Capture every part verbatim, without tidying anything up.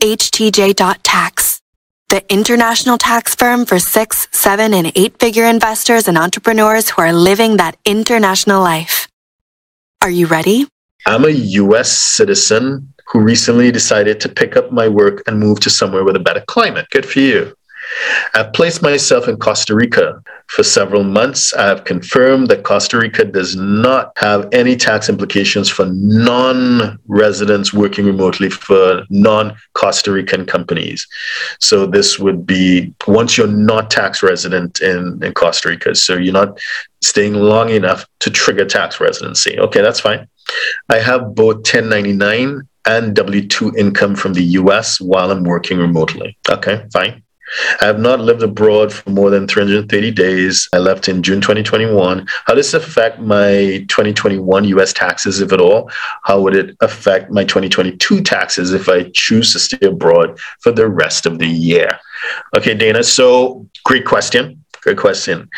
H T J dot tax, the international tax firm for six, seven, and eight-figure investors and entrepreneurs who are living that international life. Are you ready? I'm a U S citizen who recently decided to pick up my work and move to somewhere with a better climate. Good for you. I've placed myself in Costa Rica. For several months, I have confirmed that Costa Rica does not have any tax implications for non-residents working remotely for non-Costa Rican companies. So this would be once you're not tax resident in, in Costa Rica. So you're not staying long enough to trigger tax residency. Okay, that's fine. I have both ten ninety-nine and W two income from the U S while I'm working remotely. Okay, fine. I have not lived abroad for more than three hundred thirty days. I left in June twenty twenty-one. How does this affect my twenty twenty-one U S taxes, if at all? How would it affect my twenty twenty-two taxes if I choose to stay abroad for the rest of the year? Okay, Dana, so great question. Good question.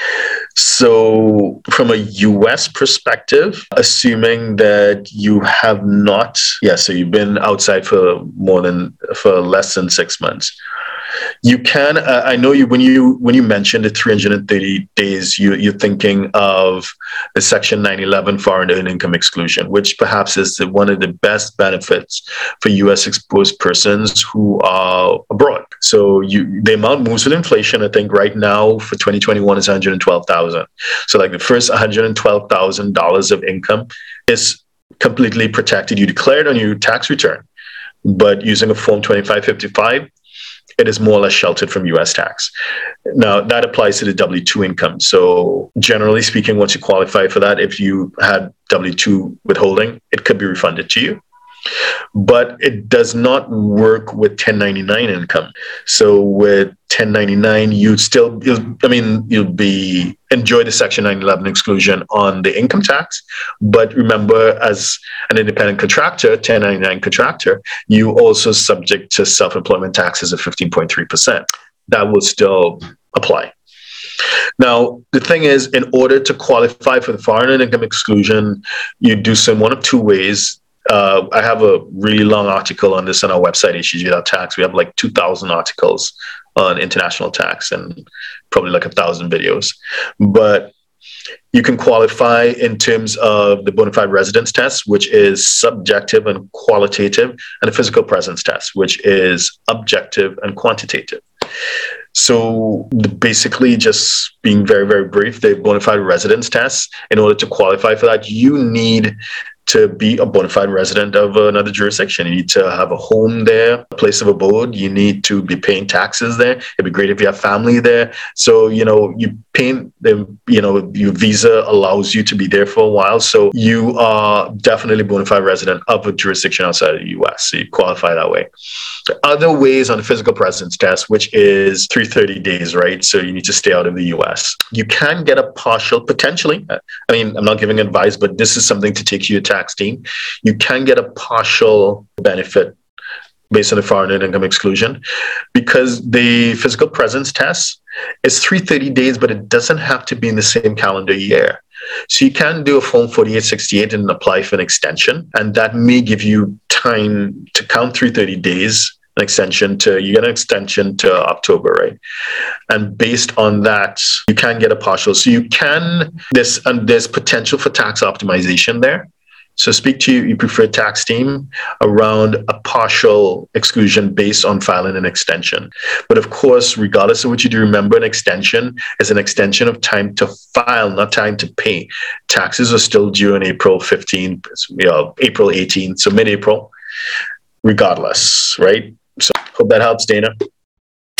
So from a U S perspective, assuming that you have not, yeah, so you've been outside for more than, for less than six months. You can, uh, I know you, when you, when you mentioned the three hundred thirty days, you, you're thinking of the Section nine eleven foreign earned income exclusion, which perhaps is the, one of the best benefits for U S exposed persons who are abroad. So you, the amount moves with inflation. I think right now for twenty twenty-one is one hundred twelve thousand dollars. So like the first one hundred twelve thousand dollars of income is completely protected. You declare it on your tax return, but using a Form twenty-five fifty-five, it is more or less sheltered from U S tax. Now, that applies to the W two income. So generally speaking, once you qualify for that, if you had W two withholding, it could be refunded to you. But it does not work with ten ninety-nine income. So with ten ninety-nine, you'd still, you'll, I mean, you'll be, enjoy the Section nine eleven exclusion on the income tax. But remember, as an independent contractor, ten ninety-nine contractor, you also subject to self-employment taxes of fifteen point three percent. That will still apply. Now, the thing is, in order to qualify for the foreign income exclusion, you do so in one of two ways. Uh, I have a really long article on this on our website, H T J dot tax. We have like two thousand articles on international tax and probably like a thousand videos. But you can qualify in terms of the bona fide residence test, which is subjective and qualitative, and the physical presence test, which is objective and quantitative. So basically, just being very, very brief, the bona fide residence test, in order to qualify for that, you need to be a bona fide resident of another jurisdiction. You need to have a home there, a place of abode. You need to be paying taxes there. It'd be great if you have family there. So, you know, you pay, you know, your visa allows you to be there for a while. So you are definitely bona fide resident of a jurisdiction outside of the U S. So you qualify that way. Other ways on the physical presence test, which is three hundred thirty days, right? So you need to stay out of the U S. You can get a partial, potentially, I mean, I'm not giving advice, but this is something to take you to tax team. You can get a partial benefit based on the foreign income exclusion because the physical presence test is three hundred thirty days, but it doesn't have to be in the same calendar year. So you can do a Form forty-eight sixty-eight and apply for an extension, and that may give you time to count three hundred thirty days. An extension to, you get an extension to October, right? And based on that, you can get a partial. So you can, there's, and there's potential for tax optimization there. So speak to your preferred tax team around a partial exclusion based on filing an extension. But of course, regardless of what you do, remember an extension is an extension of time to file, not time to pay. Taxes are still due on April fifteenth, you know, April eighteenth, so mid-April, regardless, right? So hope that helps, Dana.